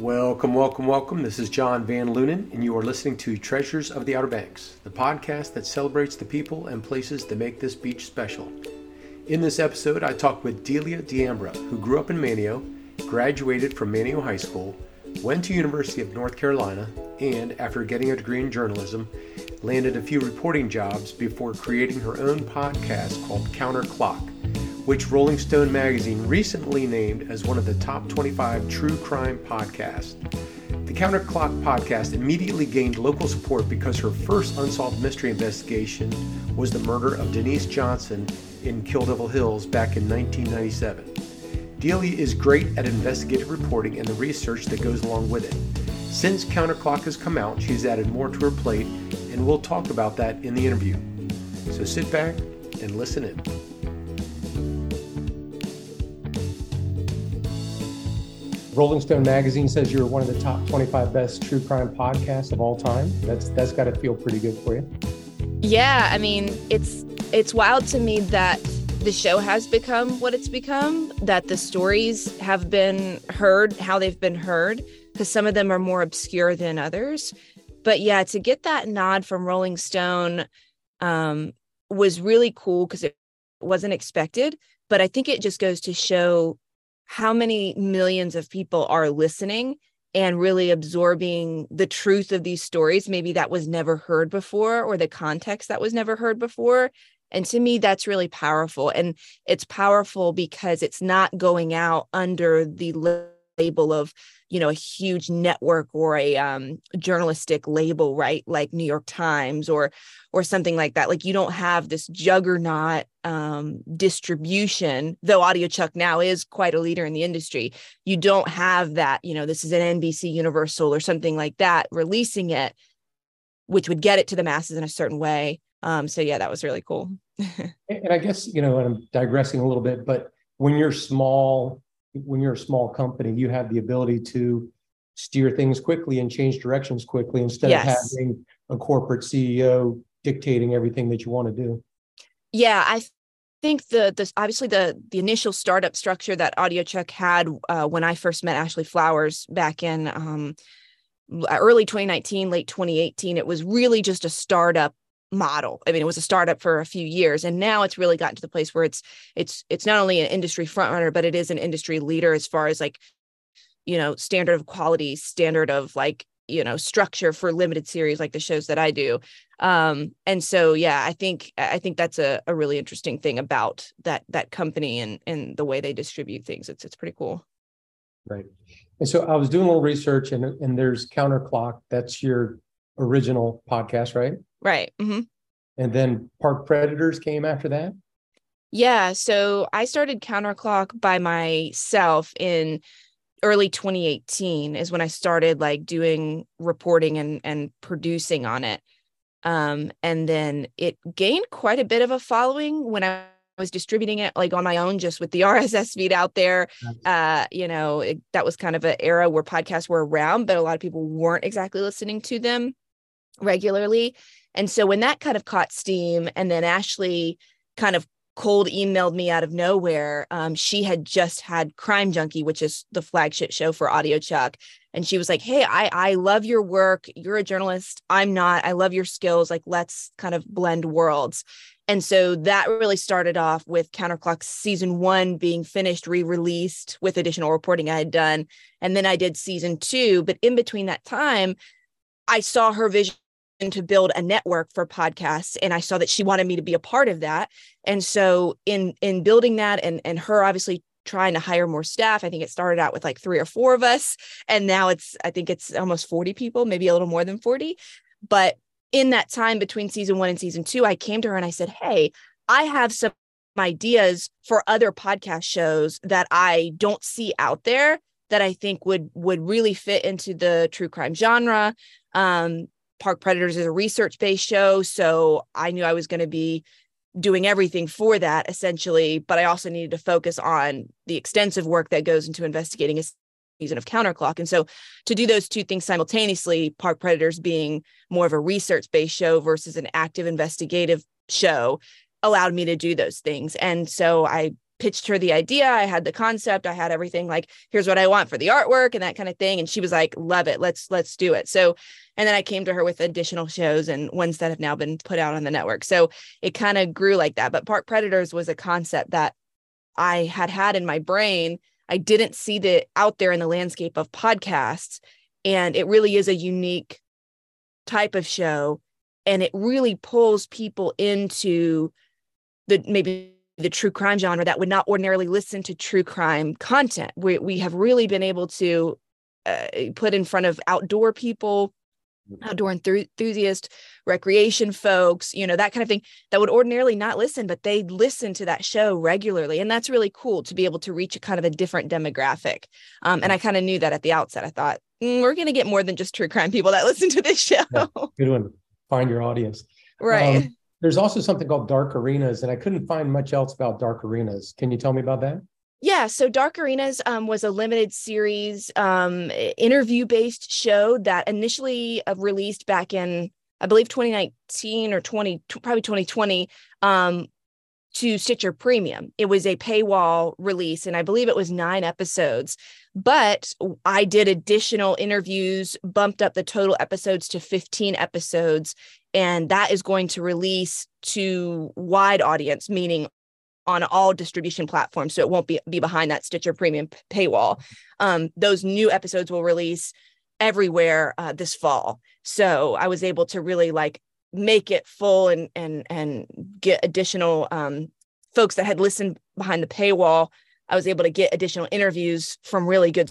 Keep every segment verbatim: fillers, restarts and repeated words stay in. Welcome, welcome, welcome. This is John Van Loonen, and you are listening to Treasures of the Outer Banks, the podcast that celebrates the people and places that make this beach special. In this episode, I talked with Delia D'Ambra, who grew up in Manteo, graduated from Manteo High School, went to University of North Carolina, and after getting a degree in journalism, landed a few reporting jobs before creating her own podcast called CounterClock, which Rolling Stone Magazine recently named as one of the top twenty-five true crime podcasts. The CounterClock podcast immediately gained local support because her first unsolved mystery investigation was the murder of Denise Johnson in Kill Devil Hills back in nineteen ninety-seven. Delia is great at investigative reporting and the research that goes along with it. Since CounterClock has come out, she's added more to her plate, and we'll talk about that in the interview. So sit back and listen in. Rolling Stone Magazine says you're one of the top twenty-five best true crime podcasts of all time. That's that's got to feel pretty good for you. Yeah, I mean, it's it's wild to me that the show has become what it's become, that the stories have been heard, how they've been heard, because some of them are more obscure than others. But yeah, to get that nod from Rolling Stone um, was really cool because it wasn't expected. But I think it just goes to show how many millions of people are listening and really absorbing the truth of these stories. Maybe that was never heard before, or the context that was never heard before. And to me, that's really powerful. And it's powerful because it's not going out under the label of, you know, a huge network or a um, journalistic label, right? Like New York Times or, or something like that. Like you don't have this juggernaut um, distribution, though AudioChuck now is quite a leader in the industry. You don't have that, you know, this is an N B C Universal or something like that, releasing it, which would get it to the masses in a certain way. Um, so yeah, that was really cool. And I guess, you know, and I'm digressing a little bit, but when you're small, when you're a small company, you have the ability to steer things quickly and change directions quickly instead yes. of having a corporate C E O dictating everything that you want to do. Yeah, I think the, the obviously the the initial startup structure that AudioChuck had uh, when I first met Ashley Flowers back in um, early twenty nineteen, late twenty eighteen, it was really just a startup model. I mean, it was a startup for a few years, and now it's really gotten to the place where it's it's it's not only an industry frontrunner, but it is an industry leader as far as like, you know, standard of quality, standard of like, you know, structure for limited series like the shows that I do. Um, and so, yeah, I think I think that's a, a really interesting thing about that that company and and the way they distribute things. It's it's pretty cool. Right. And so I was doing a little research, and and there's CounterClock. That's your original podcast, right? Right. Mm-hmm. And then Park Predators came after that? Yeah. So I started CounterClock by myself in early twenty eighteen is when I started like doing reporting and, and producing on it. Um, and then it gained quite a bit of a following when I was distributing it like on my own, just with the R S S feed out there. Uh, you know, it, that was kind of an era where podcasts were around, but a lot of people weren't exactly listening to them regularly. And so when that kind of caught steam, and then Ashley kind of cold emailed me out of nowhere, um, she had just had Crime Junkie, which is the flagship show for AudioChuck. And she was like, hey, I, I love your work. You're a journalist. I'm not. I love your skills. Like, let's kind of blend worlds. And so that really started off with CounterClock season one being finished, re-released with additional reporting I had done. And then I did season two. But in between that time, I saw her vision to build a network for podcasts. And I saw that she wanted me to be a part of that. And so in, in building that and, and her obviously trying to hire more staff, I think it started out with like three or four of us. And now it's, I think it's almost forty people, maybe a little more than forty. But in that time between season one and season two, I came to her and I said, hey, I have some ideas for other podcast shows that I don't see out there that I think would, would really fit into the true crime genre. Um, Park Predators is a research-based show, so I knew I was going to be doing everything for that, essentially, but I also needed to focus on the extensive work that goes into investigating a season of CounterClock. And so to do those two things simultaneously, Park Predators being more of a research-based show versus an active investigative show, allowed me to do those things. And so I pitched her the idea. I had the concept. I had everything, like, here's what I want for the artwork and that kind of thing. And she was like, love it. Let's, let's do it. So, and then I came to her with additional shows and ones that have now been put out on the network. So it kind of grew like that. But Park Predators was a concept that I had had in my brain. I didn't see that out there in the landscape of podcasts. And it really is a unique type of show. And it really pulls people into the, maybe the true crime genre that would not ordinarily listen to true crime content. We we have really been able to uh, put in front of outdoor people, outdoor enthusiasts, recreation folks, you know, that kind of thing that would ordinarily not listen, but they listen to that show regularly. And that's really cool to be able to reach a kind of a different demographic. Um, and I kind of knew that at the outset. I thought, mm, we're going to get more than just true crime people that listen to this show. Yeah, good one. Find your audience. Right. Um, there's also something called Dark Arenas, and I couldn't find much else about Dark Arenas. Can you tell me about that? Yeah, so Dark Arenas um, was a limited series um, interview-based show that initially uh, released back in, I believe, twenty nineteen or twenty, probably twenty twenty, um, to Stitcher Premium. It was a paywall release, and I believe it was nine episodes. But I did additional interviews, bumped up the total episodes to fifteen episodes, and that is going to release to wide audience, meaning on all distribution platforms. So it won't be, be behind that Stitcher Premium paywall. Um, those new episodes will release everywhere uh, this fall. So I was able to really like make it full and and and get additional um, folks that had listened behind the paywall. I was able to get additional interviews from really good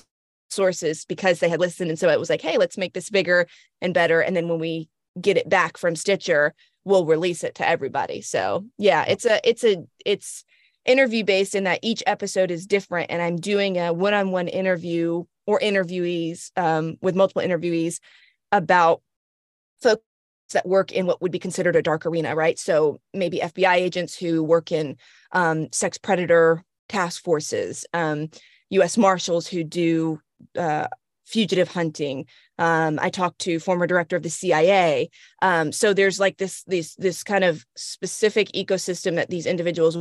sources because they had listened. And so it was like, hey, let's make this bigger and better. And then when we get it back from Stitcher, we'll release it to everybody. So yeah, it's a, it's a, it's interview based in that each episode is different. And I'm doing a one-on-one interview or interviewees um, with multiple interviewees about folks that work in what would be considered a dark arena, right? So maybe F B I agents who work in um, sex predator task forces, um, U S Marshals who do uh, fugitive hunting. Um, I talked to former director of the C I A. Um, so there's like this, this, this kind of specific ecosystem that these individuals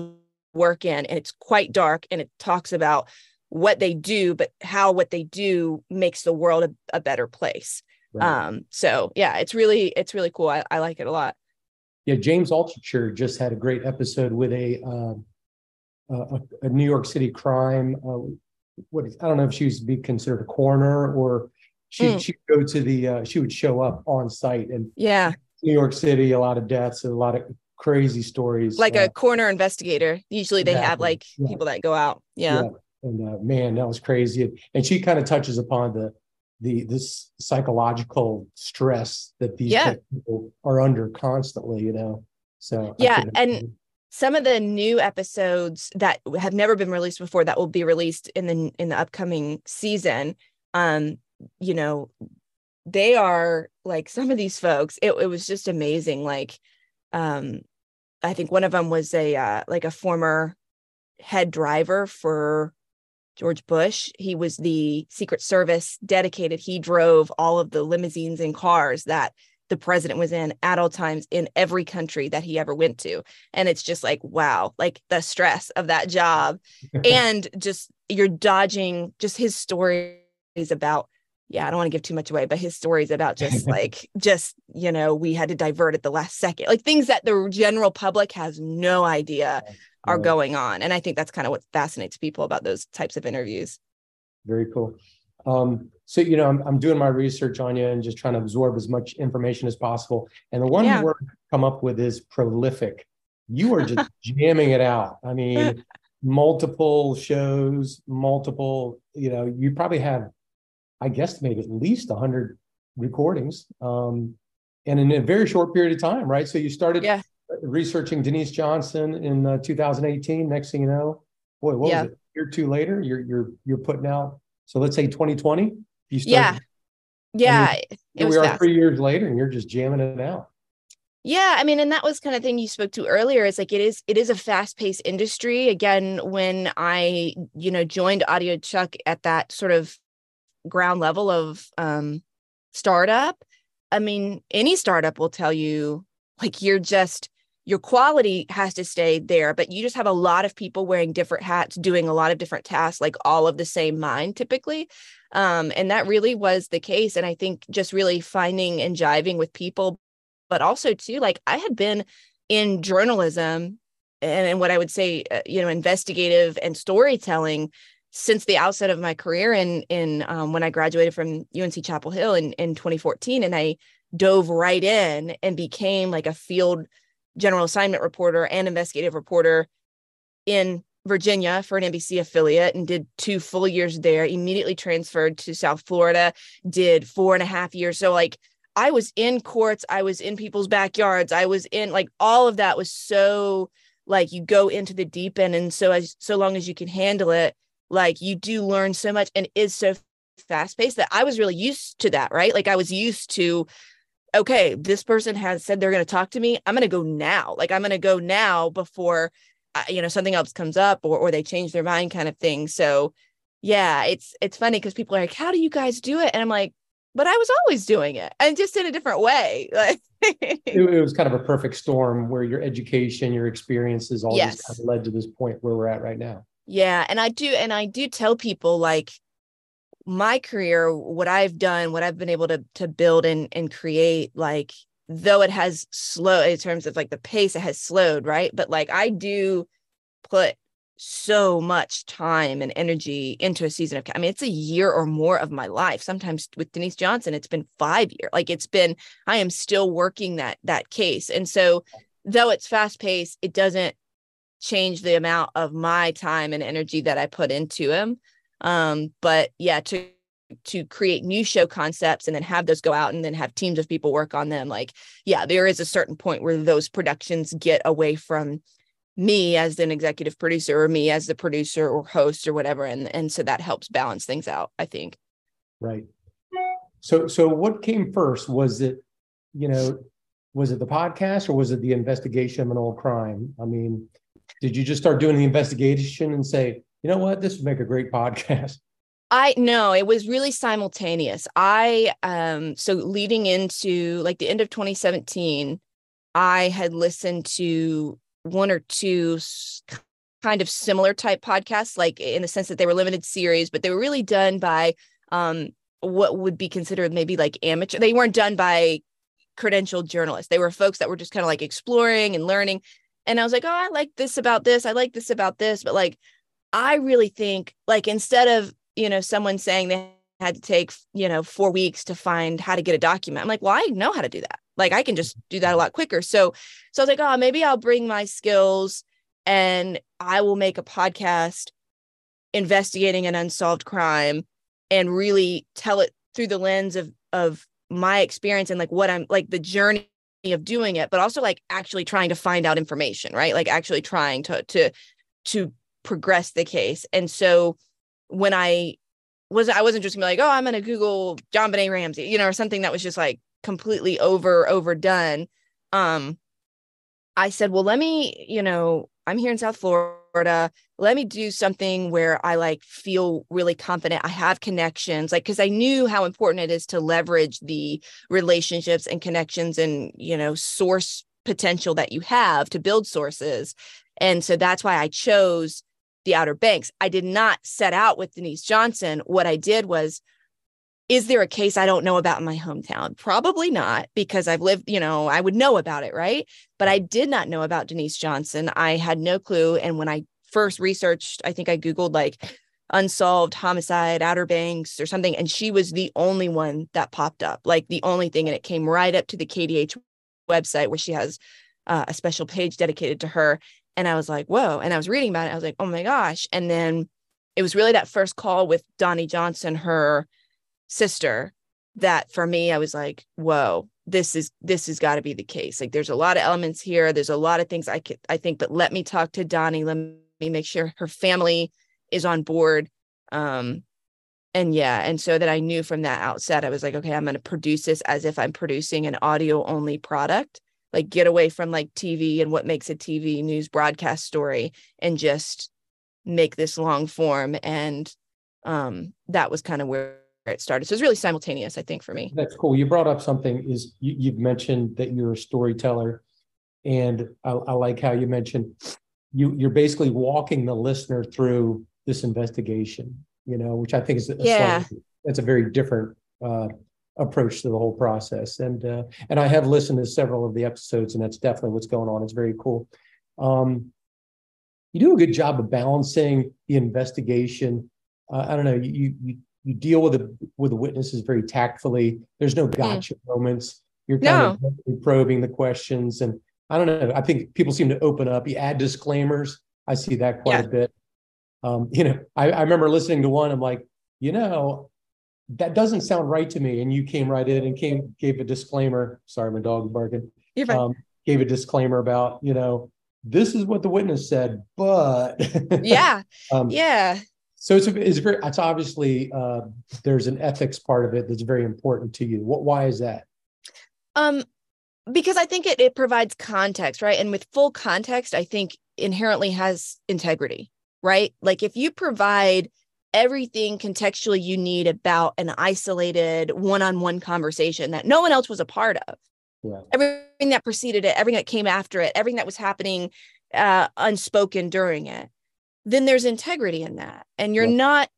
work in, and it's quite dark, and it talks about what they do, but how what they do makes the world a, a better place. Right. Um, so yeah, it's really, it's really cool. I, I like it a lot. Yeah. James Altucher just had a great episode with a, uh, a, a New York City crime. Uh, what is, I don't know if she used to be considered a coroner or She mm. she'd go to the uh, she would show up on site, and yeah, New York City, a lot of deaths and a lot of crazy stories. Like uh, a coroner investigator. Usually they exactly. have like yeah. people that go out. Yeah, yeah. And uh, man, that was crazy. And she kind of touches upon the the this psychological stress that these yeah. people are under constantly. You know, so yeah, and. Some of the new episodes that have never been released before that will be released in the in the upcoming season. Um. You know, they are like some of these folks, it, it was just amazing. Like, um, I think one of them was a, uh, like a former head driver for George Bush. He was the Secret Service dedicated. He drove all of the limousines and cars that the president was in at all times in every country that he ever went to. And it's just like, wow, like the stress of that job and just you're dodging just his stories about, yeah, I don't want to give too much away, but his stories about just like, just, you know, we had to divert at the last second, like things that the general public has no idea are going on. And I think that's kind of what fascinates people about those types of interviews. Very cool. Um, so, you know, I'm, I'm doing my research on you and just trying to absorb as much information as possible. And the one yeah. word I come up with is prolific. You are just jamming it out. I mean, multiple shows, multiple, you know, you probably have, I guess, maybe at least one hundred recordings um, and in a very short period of time, right? So you started yeah. researching Denise Johnson in uh, two thousand eighteen. Next thing you know, boy, what yeah. was it? A year or two later, you're you're you're putting out, so let's say twenty twenty. You started, yeah. Yeah. It was we are fast. Three years later and you're just jamming it out. Yeah. I mean, and that was kind of thing you spoke to earlier. It's like, it is, it is a fast paced industry. Again, when I, you know, joined AudioChuck at that sort of ground level of um startup, I mean, any startup will tell you, like, you're just your quality has to stay there, but you just have a lot of people wearing different hats, doing a lot of different tasks, like all of the same mind typically. Um, and that really was the case. And I think just really finding and jiving with people, but also too, like I had been in journalism and, and what I would say, uh, you know, investigative and storytelling since the outset of my career. And in, in um, when I graduated from U N C Chapel Hill in, in twenty fourteen, and I dove right in and became like a field general assignment reporter and investigative reporter in Virginia for an N B C affiliate, and did two full years there, immediately transferred to South Florida, did four and a half years. So like I was in courts, I was in people's backyards, I was in like all of that was so like you go into the deep end. And so as so long as you can handle it, like you do learn so much, and it's so fast paced that I was really used to that, right? Like I was used to, okay, this person has said they're going to talk to me. I'm going to go now. Like I'm going to go now before, you know, something else comes up or, or they change their mind kind of thing. So yeah, it's, it's funny because people are like, how do you guys do it? And I'm like, but I was always doing it, and just in a different way. Like it, it was kind of a perfect storm where your education, your experiences, all yes. this kind of led to this point where we're at right now. Yeah. And I do. And I do tell people like, my career, what I've done, what I've been able to to build and, and create, like, though it has slowed in terms of like the pace, it has slowed, right? But like I do put so much time and energy into a season of, I mean, it's a year or more of my life. Sometimes with Denise Johnson, it's been five years. Like it's been, I am still working that that case. And so though it's fast paced, it doesn't change the amount of my time and energy that I put into him. Um, but yeah, to, to create new show concepts and then have those go out and then have teams of people work on them. Like, yeah, there is a certain point where those productions get away from me as an executive producer or me as the producer or host or whatever. And, and so that helps balance things out, I think. Right. So, so what came first? Was it, you know, was it the podcast or was it the investigation of an old crime? I mean, did you just start doing the investigation and say, you know what, this would make a great podcast? I know it was really simultaneous. I, um, so leading into like the end of twenty seventeen, I had listened to one or two kind of similar type podcasts, like in the sense that they were limited series, but they were really done by, um, what would be considered maybe like amateur. They weren't done by credentialed journalists. They were folks that were just kind of like exploring and learning. And I was like, oh, I like this about this. I like this about this. But like, I really think like instead of, you know, someone saying they had to take, you know, four weeks to find how to get a document, I'm like, well, I know how to do that. Like I can just do that a lot quicker. So, so I was like, oh, maybe I'll bring my skills and I will make a podcast investigating an unsolved crime and really tell it through the lens of, of my experience and like what I'm like the journey of doing it, but also like actually trying to find out information, right? Like actually trying to, to, to progress the case. And so when I was, I wasn't just gonna be like, oh, I'm going to Google JonBenet Ramsey, you know, or something that was just like completely over overdone. Um, I said, well, let me, you know, I'm here in South Florida. Let me do something where I like feel really confident. I have connections, like, cause I knew how important it is to leverage the relationships and connections and, you know, source potential that you have to build sources. And so that's why I chose the Outer Banks. I did not set out with Denise Johnson. What I did was, is there a case I don't know about in my hometown? Probably not, because I've lived, you know, I would know about it, right? But I did not know about Denise Johnson. I had no clue. And when I first researched, I think I Googled like unsolved homicide, Outer Banks or something. And she was the only one that popped up, like the only thing. And it came right up to the K D H website where she has uh, a special page dedicated to her. And I was like, whoa. And I was reading about it. I was like, oh my gosh. And then it was really that first call with Donnie Johnson, her sister, that for me, I was like, whoa, this is, this has got to be the case. Like there's a lot of elements here. There's a lot of things I could, I think, but let me talk to Donnie. Let me make sure her family is on board. Um, and yeah. And so that I knew from that outset, I was like, okay, I'm going to produce this as if I'm producing an audio only product. Like get away from like T V and what makes a T V news broadcast story and just make this long form. And um, that was kind of where it started. So it's really simultaneous, I think, for me. That's cool. You brought up something is you, you've mentioned that you're a storyteller And I, I like how you mentioned you, you're basically walking the listener through this investigation, you know, which I think is a yeah. slightly, that's a very different uh, approach to the whole process. And uh, and I have listened to several of the episodes, and that's definitely what's going on. It's very cool. Um, you do a good job of balancing the investigation. Uh, I don't know, you, you you deal with the with the witnesses very tactfully. There's no gotcha mm. moments. You're kind no. of probing the questions, and I don't know. I think people seem to open up. You add disclaimers. I see that quite yeah. a bit. Um, you know, I, I remember listening to one. I'm like, you know, that doesn't sound right to me. And you came right in and came gave a disclaimer. Sorry, my dog's barking. You're fine. Um, gave a disclaimer about, you know, this is what the witness said, but yeah, um, yeah. So it's it's very. It's obviously uh, there's an ethics part of it that's very important to you. What? Why is that? Um. Because I think it, it provides context, right? And with full context, I think inherently has integrity, right? Like if you provide everything contextually you need about an isolated one-on-one conversation that no one else was a part of, yeah. everything that preceded it, everything that came after it, everything that was happening uh, unspoken during it, then there's integrity in that. And you're yeah. not,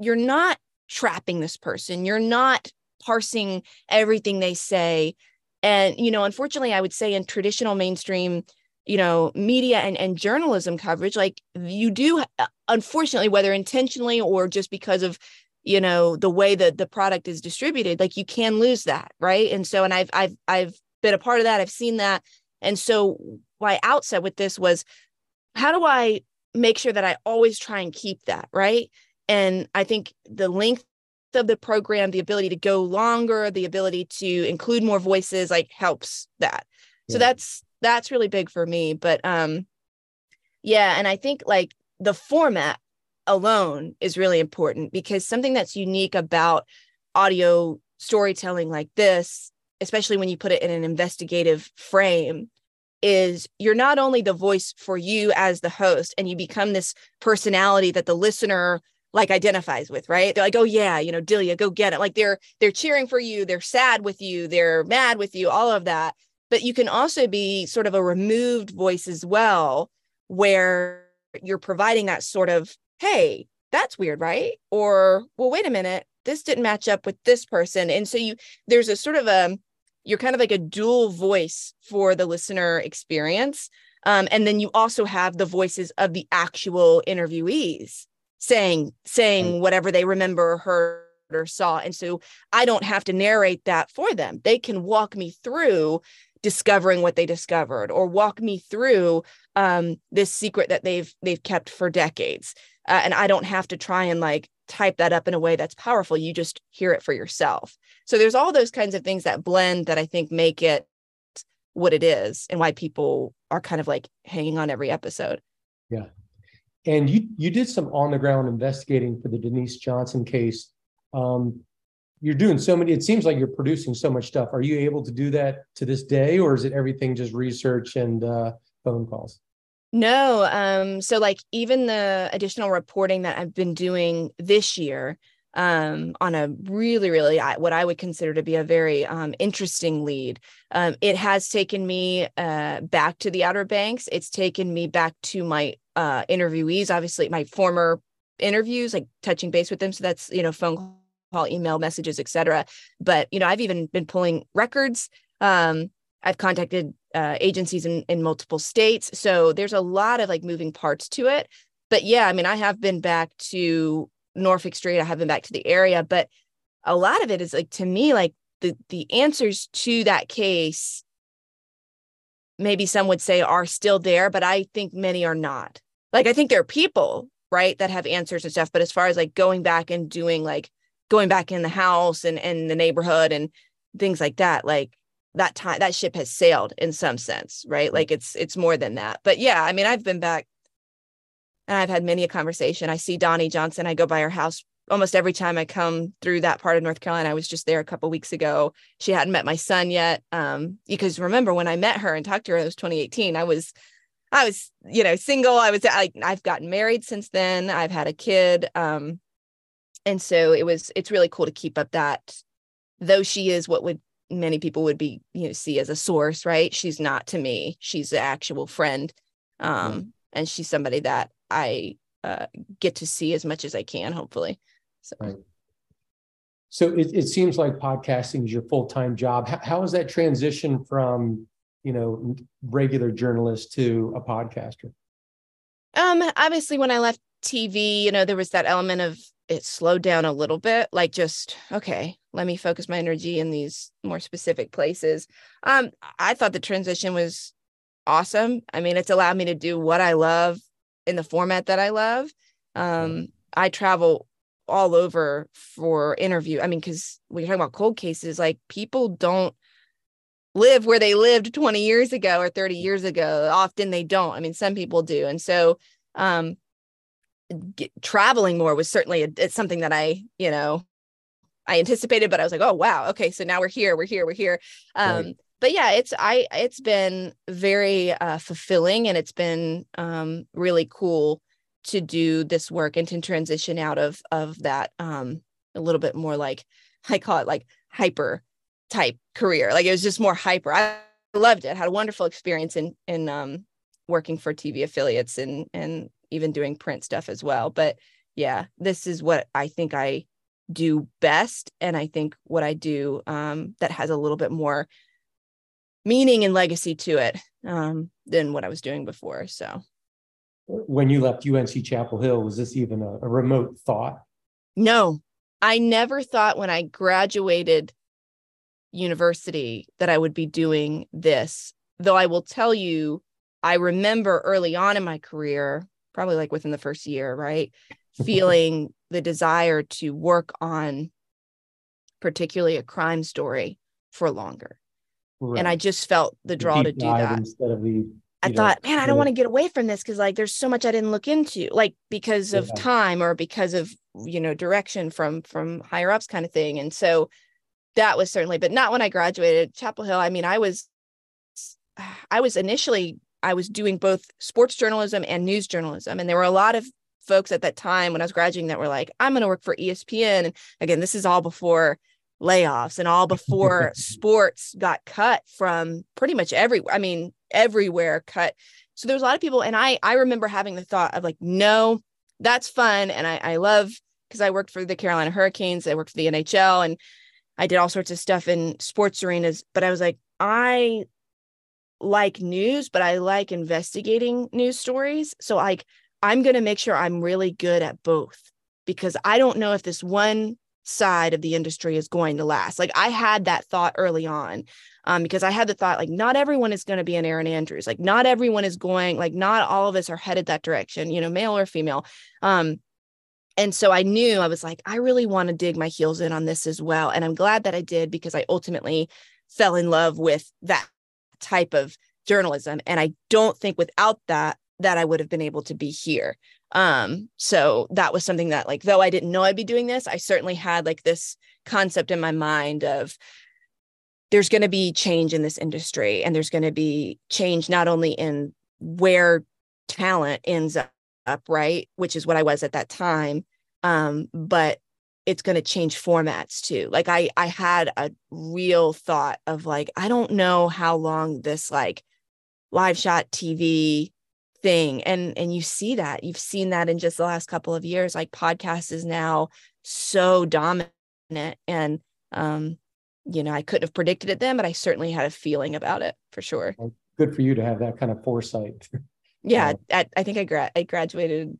you're not trapping this person. You're not parsing everything they say. And, you know, unfortunately, I would say in traditional mainstream, you know, media and, and journalism coverage, like you do, unfortunately, whether intentionally or just because of, you know, the way that the product is distributed, like you can lose that. Right. And so and I've I've I've been a part of that. I've seen that. And so my outset with this was, how do I make sure that I always try and keep that? Right. And I think the length of the program, the ability to go longer, the ability to include more voices, like helps that. So yeah. that's, that's really big for me. But um, yeah. And I think like the format alone is really important, because something that's unique about audio storytelling like this, especially when you put it in an investigative frame, is you're not only the voice for you as the host, and you become this personality that the listener like identifies with, right? They're like, oh yeah, you know, Delia, go get it. Like they're, they're cheering for you. They're sad with you. They're mad with you, all of that. But you can also be sort of a removed voice as well, where you're providing that sort of, hey, that's weird, right? Or, well, wait a minute, this didn't match up with this person. And so you, there's a sort of a, you're kind of like a dual voice for the listener experience. Um, and then you also have the voices of the actual interviewees saying, saying whatever they remember, heard, or saw. And so I don't have to narrate that for them. They can walk me through discovering what they discovered, or walk me through um, this secret that they've, they've kept for decades. Uh, and I don't have to try and like type that up in a way that's powerful. You just hear it for yourself. So there's all those kinds of things that blend that I think make it what it is, and why people are kind of like hanging on every episode. Yeah. And you you did some on the ground investigating for the Denise Johnson case. Um, you're doing so many. It seems like you're producing so much stuff. Are you able to do that to this day, or is it everything just research and uh, phone calls? No. Um, so like even the additional reporting that I've been doing this year um, on a really, really what I would consider to be a very um, interesting lead. Um, it has taken me uh, back to the Outer Banks. It's taken me back to my Uh, interviewees, obviously my former interviews, like touching base with them. So that's, you know, phone call, email messages, et cetera. But, you know, I've even been pulling records. Um, I've contacted uh, agencies in, in multiple states. So there's a lot of like moving parts to it. But yeah, I mean, I have been back to Norfolk Street. I have been back to the area, but a lot of it is like, to me, like the, the answers to that case, maybe some would say are still there, but I think many are not. Like, I think there are people, right, that have answers and stuff. But as far as like going back and doing like going back in the house and, and the neighborhood and things like that, like that time, that ship has sailed in some sense, right? Like it's, it's more than that. But yeah, I mean, I've been back and I've had many a conversation. I see Donnie Johnson. I go by her house almost every time I come through that part of North Carolina. I was just there a couple of weeks ago. She hadn't met my son yet. Um, because remember when I met her and talked to her, it was twenty eighteen. I was, I was, you know, single. I was, I, I've gotten married since then. I've had a kid. Um, and so it was, it's really cool to keep up that, though she is what would many people would be, you know, see as a source, right? She's not to me. She's the actual friend. Um, mm-hmm. And she's somebody that I uh, get to see as much as I can, hopefully. So, right. so it, it seems like podcasting is your full-time job. How, how is that transition from, you know, regular journalist to a podcaster? Um, obviously, when I left T V, you know, there was that element of it slowed down a little bit, like just, okay, let me focus my energy in these more specific places. Um, I thought the transition was awesome. I mean, it's allowed me to do what I love in the format that I love. Um, I travel all over for interview. I mean, because when you're talking about cold cases, like people don't live where they lived twenty years ago or thirty years ago. Often they don't. I mean, some people do. And so um, get, traveling more was certainly a, it's something that I, you know, I anticipated, but I was like, oh, wow. Okay. So now we're here, we're here, we're here. Um, right. But yeah, it's, I, it's been very uh, fulfilling, and it's been um, really cool to do this work and to transition out of, of that um, a little bit more, like I call it like hyper type career. Like it was just more hyper. I loved it. Had a wonderful experience in, in um, working for T V affiliates and, and even doing print stuff as well. But yeah, this is what I think I do best. And I think what I do um, that has a little bit more meaning and legacy to it um, than what I was doing before. So when you left U N C Chapel Hill, was this even a, a remote thought? No, I never thought when I graduated university that I would be doing this. Though I will tell you, I remember early on in my career, probably like within the first year, right, feeling the desire to work on particularly a crime story for longer. Right. And I just felt the draw to do that. Instead of the, I know, thought, man, I don't want to get away from this because like there's so much I didn't look into, like because of yeah. time or because of, you know, direction from from higher ups kind of thing. And so that was certainly, but not when I graduated Chapel Hill. I mean, I was, I was initially, I was doing both sports journalism and news journalism. And there were a lot of folks at that time when I was graduating that were like, I'm going to work for E S P N. And again, this is all before layoffs and all before sports got cut from pretty much everywhere. I mean, everywhere cut. So there was a lot of people. And I, I remember having the thought of like, no, that's fun. And I, I love, because I worked for the Carolina Hurricanes. I worked for the N H L and I did all sorts of stuff in sports arenas, but I was like, I like news, but I like investigating news stories. So like, I'm going to make sure I'm really good at both, because I don't know if this one side of the industry is going to last. Like I had that thought early on um, because I had the thought, like, not everyone is going to be an Erin Andrews. Like not everyone is going, like not all of us are headed that direction, you know, male or female. Um, and so I knew, I was like, I really want to dig my heels in on this as well. And I'm glad that I did, because I ultimately fell in love with that type of journalism. And I don't think without that, that I would have been able to be here. Um, so that was something that, like, though I didn't know I'd be doing this, I certainly had like this concept in my mind of there's going to be change in this industry, and there's going to be change not only in where talent ends up, up, right, which is what I was at that time, um, but it's going to change formats too. Like I, I had a real thought of like, I don't know how long this like live shot T V thing. And, and you see that, you've seen that in just the last couple of years, like podcast is now so dominant. And, um, you know, I couldn't have predicted it then, but I certainly had a feeling about it for sure. Good for you to have that kind of foresight. Yeah. yeah. At, I think I, gra- I graduated,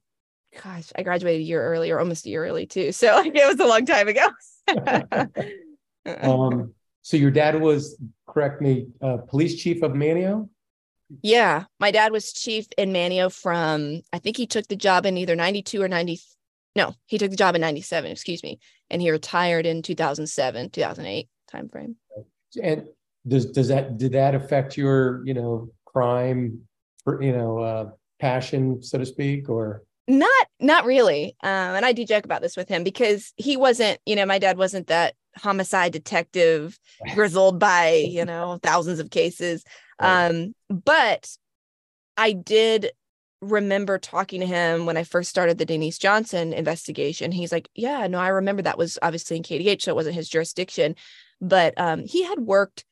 gosh, I graduated a year early or almost a year early too. So like, it was a long time ago. um, so your dad was, correct me, uh, police chief of Manteo? Yeah, my dad was chief in Manteo from, I think he took the job in either ninety-two or ninety. No, he took the job in ninety-seven, excuse me. And he retired in two thousand seven, two thousand eight timeframe. And does, does that, did that affect your, you know, crime, you know, uh, passion, so to speak, or? Not, not really. Um, and I do joke about this with him, because he wasn't, you know, my dad wasn't that homicide detective grizzled by, you know, thousands of cases. Um, but I did remember talking to him when I first started the Denise Johnson investigation. He's like, yeah, no, I remember that was obviously in K D H, so it wasn't his jurisdiction. But um, he had worked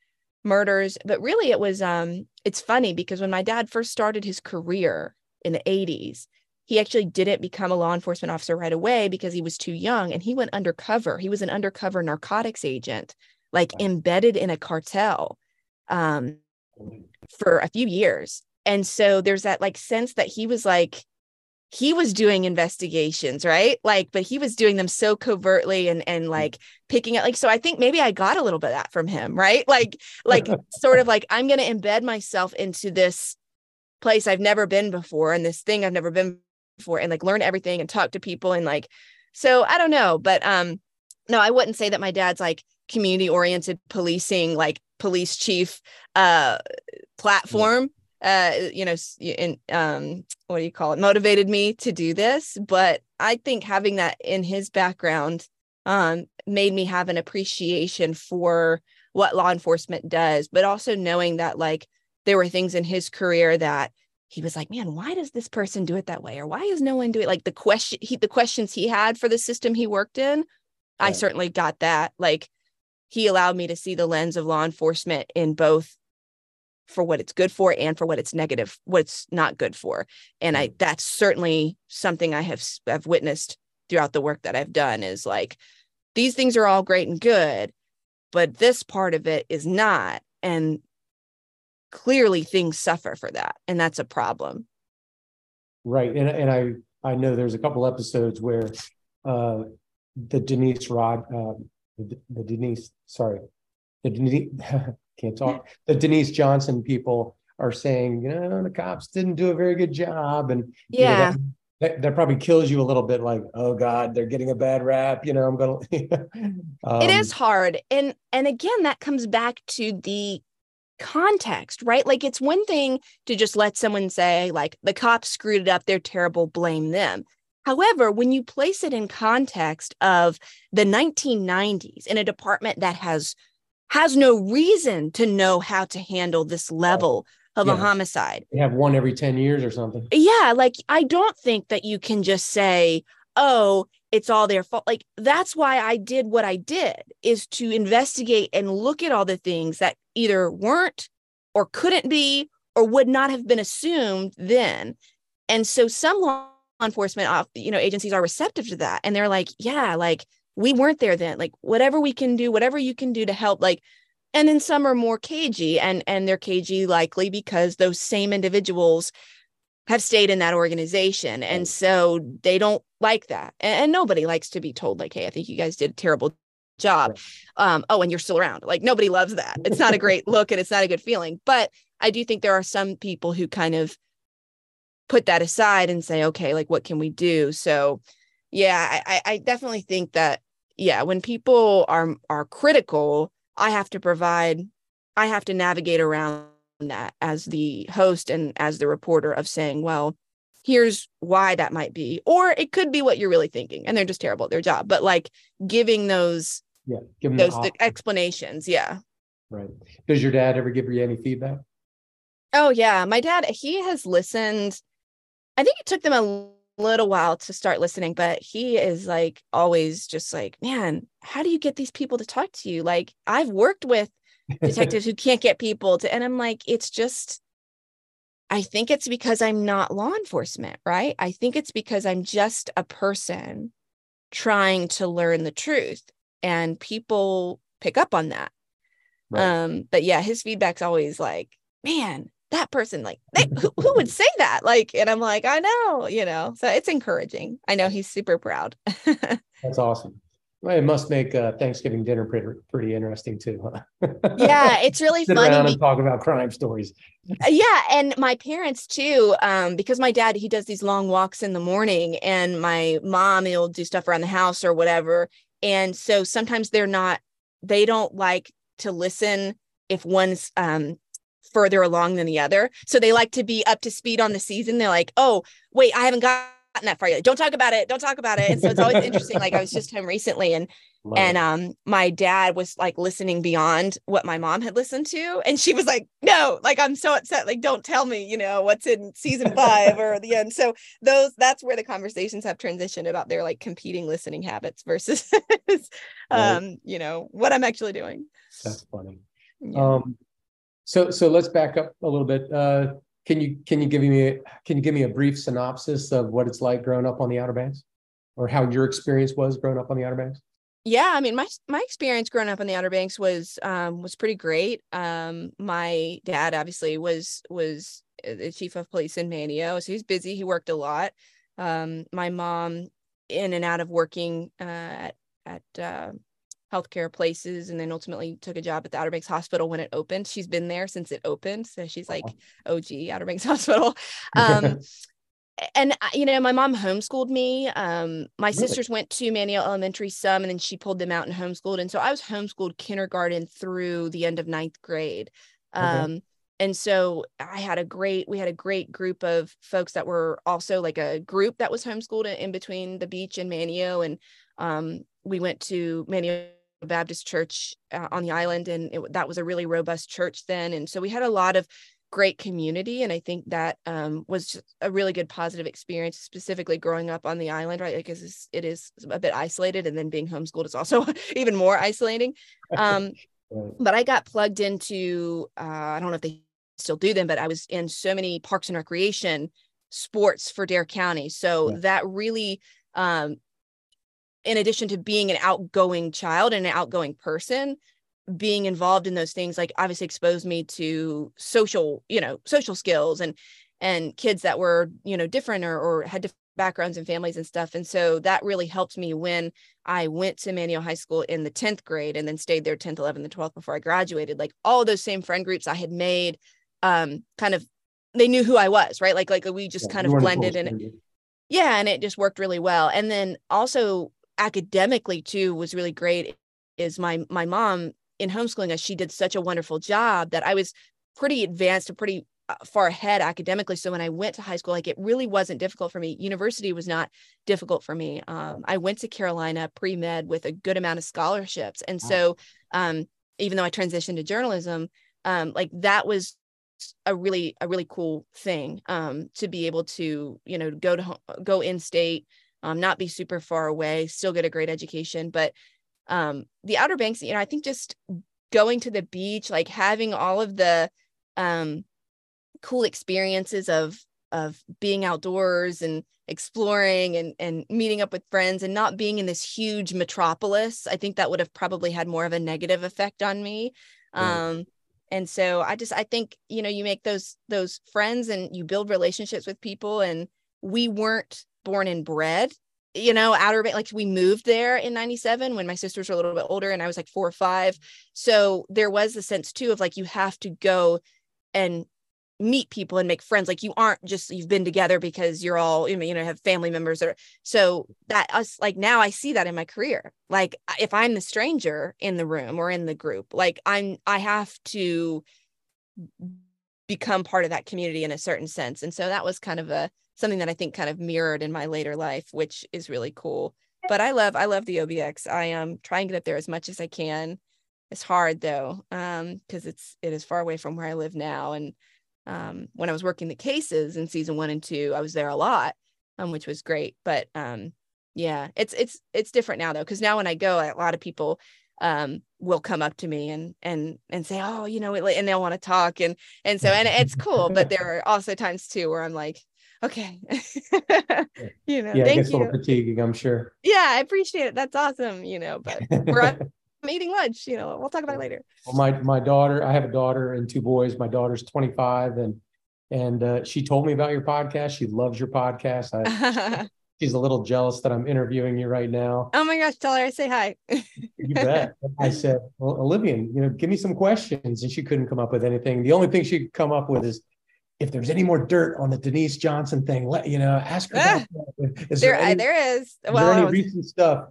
murders, but really it was, um, it's funny because when my dad first started his career in the eighties, he actually didn't become a law enforcement officer right away because he was too young, and he went undercover. He was an undercover narcotics agent, like embedded in a cartel um, for a few years. And so there's that like sense that he was like, he was doing investigations, right? Like, but he was doing them so covertly and, and like picking up, like, so I think maybe I got a little bit of that from him, right? Like, like sort of like, I'm going to embed myself into this place I've never been before and this thing I've never been for and like learn everything and talk to people and like, so I don't know, but um no, I wouldn't say that my dad's like community oriented policing, like police chief uh platform uh you know in um what do you call it motivated me to do this, but I think having that in his background um made me have an appreciation for what law enforcement does, but also knowing that like there were things in his career that he was like, man, why does this person do it that way? Or why is no one doing it? Like the question, he, the questions he had for the system he worked in, right. I certainly got that. Like he allowed me to see the lens of law enforcement in both for what it's good for and for what it's negative, what it's not good for. And I, that's certainly something I have, have witnessed throughout the work that I've done is like, these things are all great and good, but this part of it is not. And clearly things suffer for that. And that's a problem. Right. And and I, I know there's a couple episodes where uh, the Denise Rod, uh, the, the Denise, sorry, the Denise, can't talk, the Denise Johnson people are saying, you know, the cops didn't do a very good job. And yeah, you know, that, that, that probably kills you a little bit like, oh God, they're getting a bad rap. You know, I'm going to, um, it is hard. And, and again, that comes back to the context, right? Like it's one thing to just let someone say like the cops screwed it up, they're terrible, blame them. However, when you place it in context of the nineteen nineties in a department that has has no reason to know how to handle this level of yeah. a homicide. They have one every ten years or something. Yeah, like I don't think that you can just say, oh, it's all their fault. Like, that's why I did what I did, is to investigate and look at all the things that either weren't or couldn't be or would not have been assumed then. And so some law enforcement, you know, agencies are receptive to that. And they're like, yeah, like we weren't there then, like whatever we can do, whatever you can do to help, like, and then some are more cagey and, and they're cagey likely because those same individuals have stayed in that organization. And so they don't like that. And, and nobody likes to be told like, hey, I think you guys did a terrible job. Um, oh, and you're still around. Like nobody loves that. It's not a great look and it's not a good feeling. But I do think there are some people who kind of put that aside and say, okay, like what can we do? So yeah, I, I definitely think that, yeah, when people are, are critical, I have to provide, I have to navigate around that as the host and as the reporter of saying, well, here's why that might be, or it could be what you're really thinking and they're just terrible at their job, but like giving those yeah give them those the explanations. Yeah, right. Does your dad ever give you any feedback? Oh yeah, my dad, he has listened. I think it took them a little while to start listening, but he is like always just like, man, how do you get these people to talk to you? Like I've worked with detectives who can't get people to, and I'm like, it's just, I think it's because I'm not law enforcement, right? I think it's because I'm just a person trying to learn the truth, and people pick up on that. Right. Um, but yeah, his feedback's always like, man, that person, like they, who, who would say that? Like, and I'm like, I know, you know, so it's encouraging. I know he's super proud. That's awesome. Well, it must make uh, Thanksgiving dinner pretty, pretty interesting too, huh? Yeah, it's really Sit funny. Around and talk about crime stories. Yeah, and my parents too, um, because my dad, he does these long walks in the morning, and my mom, he'll do stuff around the house or whatever. And so sometimes they're not, they don't like to listen if one's um, further along than the other. So they like to be up to speed on the season. They're like, oh, wait, I haven't got that far yet. Don't talk about it. Don't talk about it. And so it's always interesting. Like I was just home recently, and Love and um, my dad was like listening beyond what my mom had listened to. And she was like, no, like, I'm so upset. Like, don't tell me, you know, what's in season five or the end. So those, that's where the conversations have transitioned about their like competing listening habits versus, um, right. you know, what I'm actually doing. That's funny. Yeah. Um, so, so let's back up a little bit. Uh, can you, can you give me, a, can you give me a brief synopsis of what it's like growing up on the Outer Banks, or how your experience was growing up on the Outer Banks? Yeah, I mean, my my experience growing up on the Outer Banks was um, was pretty great. Um, my dad obviously was was the chief of police in Manteo, so he's busy. He worked a lot. Um, my mom, in and out of working uh, at at uh, healthcare places, and then ultimately took a job at the Outer Banks Hospital when it opened. She's been there since it opened, so she's like O G Outer Banks Hospital. Um, And, you know, my mom homeschooled me. Um, my really? sisters went to Manteo Elementary some, and then she pulled them out and homeschooled. And so I was homeschooled kindergarten through the end of ninth grade. Um, okay. And so I had a great, we had a great group of folks that were also like a group that was homeschooled in between the beach and Manteo. And um, we went to Manteo Baptist Church uh, on the island. And it, that was a really robust church then. And so we had a lot of great community. And I think that um, was just a really good positive experience, specifically growing up on the island, right? Like, it's, it is a bit isolated, and then being homeschooled is also even more isolating. Um, but I got plugged into, uh, I don't know if they still do them, but I was in so many parks and recreation sports for Dare County. So yeah. that really, um, in addition to being an outgoing child and an outgoing person, being involved in those things, like, obviously exposed me to social, you know, social skills and, and kids that were, you know, different or, or had different backgrounds and families and stuff. And so that really helped me when I went to Manteo High School in the tenth grade and then stayed there tenth, eleventh, and twelfth before I graduated. Like, all those same friend groups I had made, um, kind of, they knew who I was, right? Like, like we just yeah, kind of blended and it, yeah. And it just worked really well. And then also academically too, was really great is my, my mom, in homeschooling us, she did such a wonderful job that I was pretty advanced and pretty far ahead academically. So when I went to high school, like, it really wasn't difficult for me. University was not difficult for me. Um, I went to Carolina pre-med with a good amount of scholarships. And so um, even though I transitioned to journalism, um, like, that was a really, a really cool thing um, to be able to, you know, go to, go in state, um, not be super far away, still get a great education. But Um, the Outer Banks, you know, I think just going to the beach, like having all of the um, cool experiences of of being outdoors and exploring and and meeting up with friends and not being in this huge metropolis, I think that would have probably had more of a negative effect on me. Yeah. Um, and so I just, I think, you know, you make those those friends and you build relationships with people, and we weren't born and bred, you know, Outer Banks. Like, we moved there in ninety-seven when my sisters were a little bit older and I was like four or five. So there was a sense too of like, you have to go and meet people and make friends. Like, you aren't just, you've been together because you're all, you know, have family members. Or, so that us, like, now I see that in my career. Like, if I'm the stranger in the room or in the group, like I'm, I have to become part of that community in a certain sense. And so that was kind of a, something that I think kind of mirrored in my later life, which is really cool. But I love, I love the O B X. I am um, trying to get up there as much as I can. It's hard though, um, because it's, it is far away from where I live now. And um, when I was working the cases in season one and two, I was there a lot, um, which was great. But um, yeah, it's, it's, it's different now though. Cause now when I go, a lot of people um, will come up to me and, and, and say, oh, you know, and they'll want to talk. And, and so, and it's cool, but there are also times too, where I'm like, okay. you know, yeah, thank it's you. A little fatiguing, I'm sure. Yeah, I appreciate it. That's awesome. You know, but we're on, I'm eating lunch, you know, we'll talk about it later. Well, my, my daughter, I have a daughter and two boys. My daughter's twenty-five and, and uh, she told me about your podcast. She loves your podcast. I, she's a little jealous that I'm interviewing you right now. Oh my gosh. Tell her I say hi. You bet. I said, well, Olivia, you know, give me some questions. And she couldn't come up with anything. The only thing she could come up with is, if there's any more dirt on the Denise Johnson thing, let, you know, ask her. Ah, is there, there, any, there is. Well, is there any recent stuff?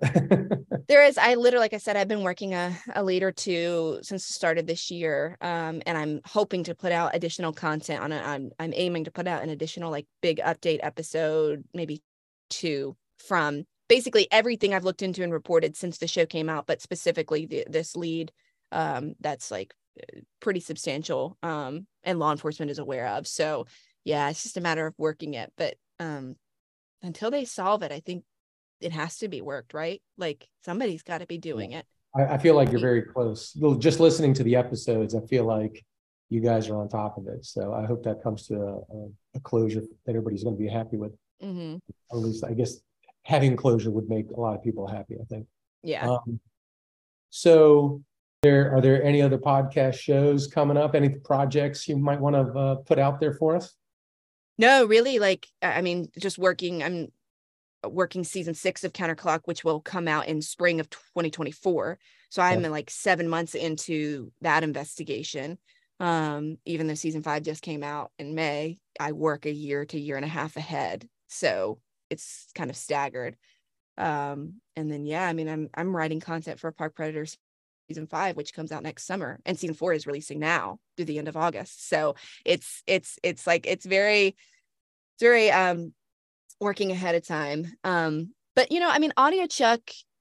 There is. I literally, like I said, I've been working a, a lead or two since the start of this year. Um, and I'm hoping to put out additional content on it. I'm, I'm aiming to put out an additional like big update episode, maybe two from basically everything I've looked into and reported since the show came out, but specifically the, this lead um, that's like pretty substantial um, and law enforcement is aware of. So yeah, it's just a matter of working it. But um, until they solve it, I think it has to be worked, right? Like somebody's got to be doing it. I, I feel like you're very close. Just listening to the episodes, I feel like you guys are on top of it. So I hope that comes to a, a closure that everybody's going to be happy with. Mm-hmm. Or at least I guess having closure would make a lot of people happy, I think. Yeah. Um, so there are there any other podcast shows coming up? Any projects you might want to uh, put out there for us? No, really. Like, I mean, just working. I'm working season six of CounterClock, which will come out in spring of twenty twenty-four. So I'm yeah. like seven months into that investigation. Um, even though season five just came out in May, I work a year to year and a half ahead. So it's kind of staggered. Um, and then, yeah, I mean, I'm, I'm writing content for Park Predators season five, which comes out next summer, and season four is releasing now through the end of August. So it's, it's, it's like, it's very, it's very, um, working ahead of time. Um, but you know, I mean, AudioChuck,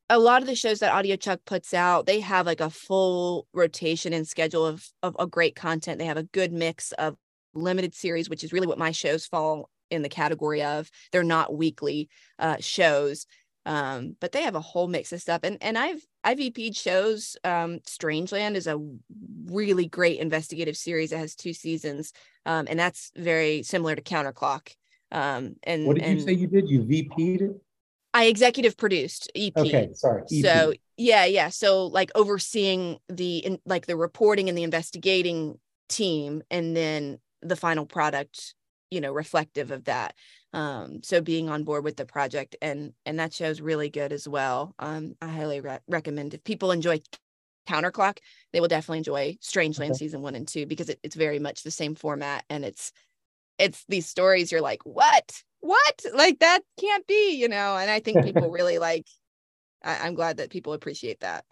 a lot of the shows that AudioChuck puts out, they have like a full rotation and schedule of, of, of great content. They have a good mix of limited series, which is really what my shows fall in the category of. They're not weekly uh, shows, um, but they have a whole mix of stuff. And and I've I've E P'd shows. Um, Strangeland is a really great investigative series. It has two seasons, um, and that's very similar to CounterClock. Um, and what did and, you say you did? You V P'd it? I executive produced E P. Okay, sorry. E P. So yeah, yeah. So like overseeing the in, like the reporting and the investigating team, and then the final product, you know, reflective of that. Um, so being on board with the project, and and that show's really good as well. Um, I highly re- recommend if people enjoy CounterClock, they will definitely enjoy Strangeland okay. season one and two, because it, it's very much the same format, and it's it's these stories you're like, what? What? Like that can't be, you know? And I think people really like, I, I'm glad that people appreciate that.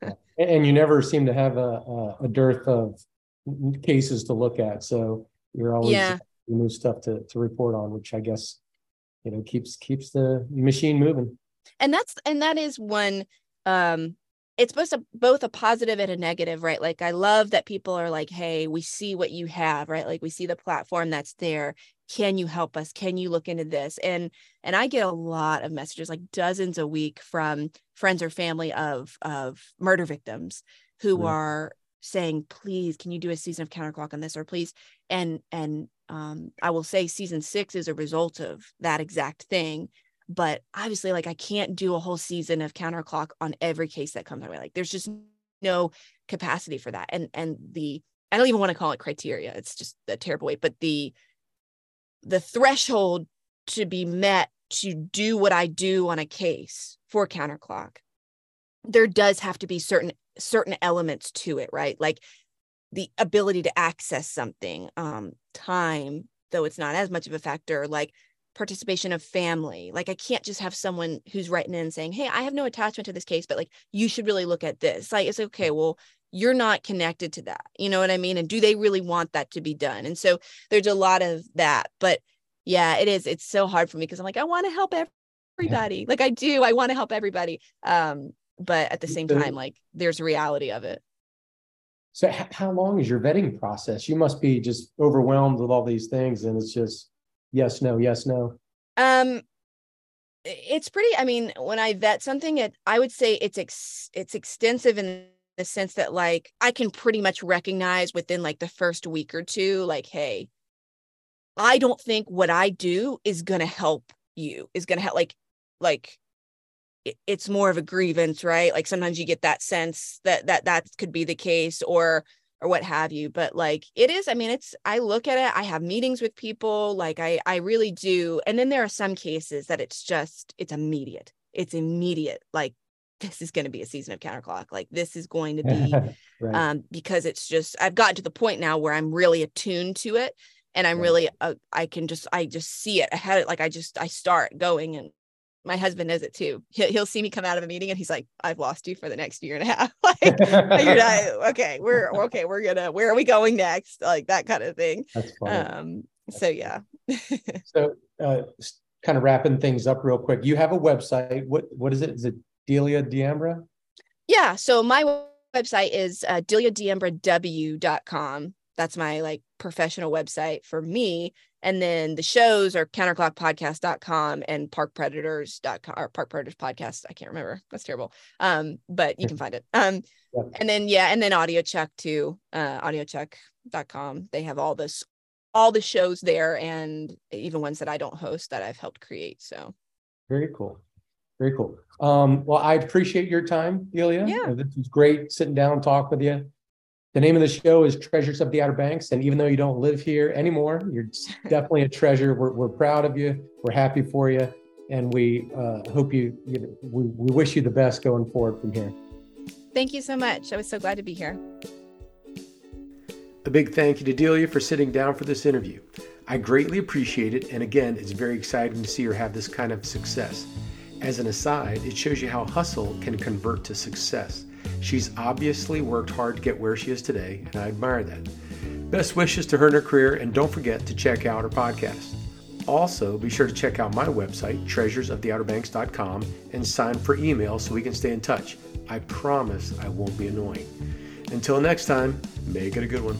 and, and you never seem to have a, a dearth of cases to look at. So you're always yeah. new stuff to, to report on, which I guess, you know, keeps, keeps the machine moving. And that's, and that is one, um, it's both a, both a positive and a negative, right? Like I love that people are like, hey, we see what you have, right? Like we see the platform that's there. Can you help us? Can you look into this? And and I get a lot of messages, like dozens a week, from friends or family of, of murder victims who mm-hmm. are saying, please, can you do a season of CounterClock on this, or please? And, and um, I will say season six is a result of that exact thing. But obviously, like I can't do a whole season of CounterClock on every case that comes my way. Like there's just no capacity for that. And and the I don't even want to call it criteria. It's just a terrible way. But the the threshold to be met to do what I do on a case for CounterClock, there does have to be certain certain elements to it, right? Like the ability to access something, um, time, though it's not as much of a factor, like participation of family. Like I can't just have someone who's writing in saying, hey, I have no attachment to this case, but like, you should really look at this. Like, it's okay. Well, you're not connected to that. You know what I mean? And do they really want that to be done? And so there's a lot of that, but yeah, it is. It's so hard for me, because I'm like, I want to help everybody. Yeah. Like I do, I want to help everybody. Um, but at the same time, like there's a reality of it. So h- how long is your vetting process? You must be just overwhelmed with all these things. And it's just, yes, no, yes, no. Um, it's pretty, I mean, when I vet something, it, I would say it's, ex, it's extensive in the sense that like, I can pretty much recognize within like the first week or two, like, hey, I don't think what I do is going to help you, is going to help, like, like it, it's more of a grievance, right? Like sometimes you get that sense that, that, that could be the case, or or what have you. But like, it is, I mean, it's, I look at it, I have meetings with people, like I, I really do. And then there are some cases that it's just, it's immediate. It's immediate. Like this is going to be a season of CounterClock. Like this is going to be, right. um, because it's just, I've gotten to the point now where I'm really attuned to it, and I'm right. really, uh, I can just, I just see it ahead. Like I just, I start going, and my husband knows it too. He'll, he'll see me come out of a meeting and he's like, I've lost you for the next year and a half. Like, you're not, okay, we're, okay, we're gonna, where are we going next? Like that kind of thing. That's funny. Um, That's so, funny. Yeah. So uh, kind of wrapping things up real quick, you have a website. What what is it? Is it Delia D'Ambra? Yeah. So my website is uh, delia d'ambra w dot com. That's my like professional website for me. And then the shows are counter clock podcast dot com and park predators dot com or Park Predators podcast. I can't remember. That's terrible. Um, but you can find it. Um, yeah. And then, yeah. And then AudioChuck too, uh, audio chuck dot com. They have all this, all the shows there and even ones that I don't host that I've helped create. So very cool. Very cool. Um, well, I appreciate your time, Delia. Yeah. This was great sitting down and talk with you. The name of the show is Treasures of the Outer Banks. And even though you don't live here anymore, you're definitely a treasure. We're, we're proud of you. We're happy for you. And we uh, hope you, you know, we, we wish you the best going forward from here. Thank you so much. I was so glad to be here. A big thank you to Delia for sitting down for this interview. I greatly appreciate it. And again, it's very exciting to see her have this kind of success. As an aside, it shows you how hustle can convert to success. She's obviously worked hard to get where she is today, and I admire that. Best wishes to her in her career, and don't forget to check out her podcast. Also, be sure to check out my website, treasures of the outer banks dot com, and sign for email so we can stay in touch. I promise I won't be annoying. Until next time, make it a good one.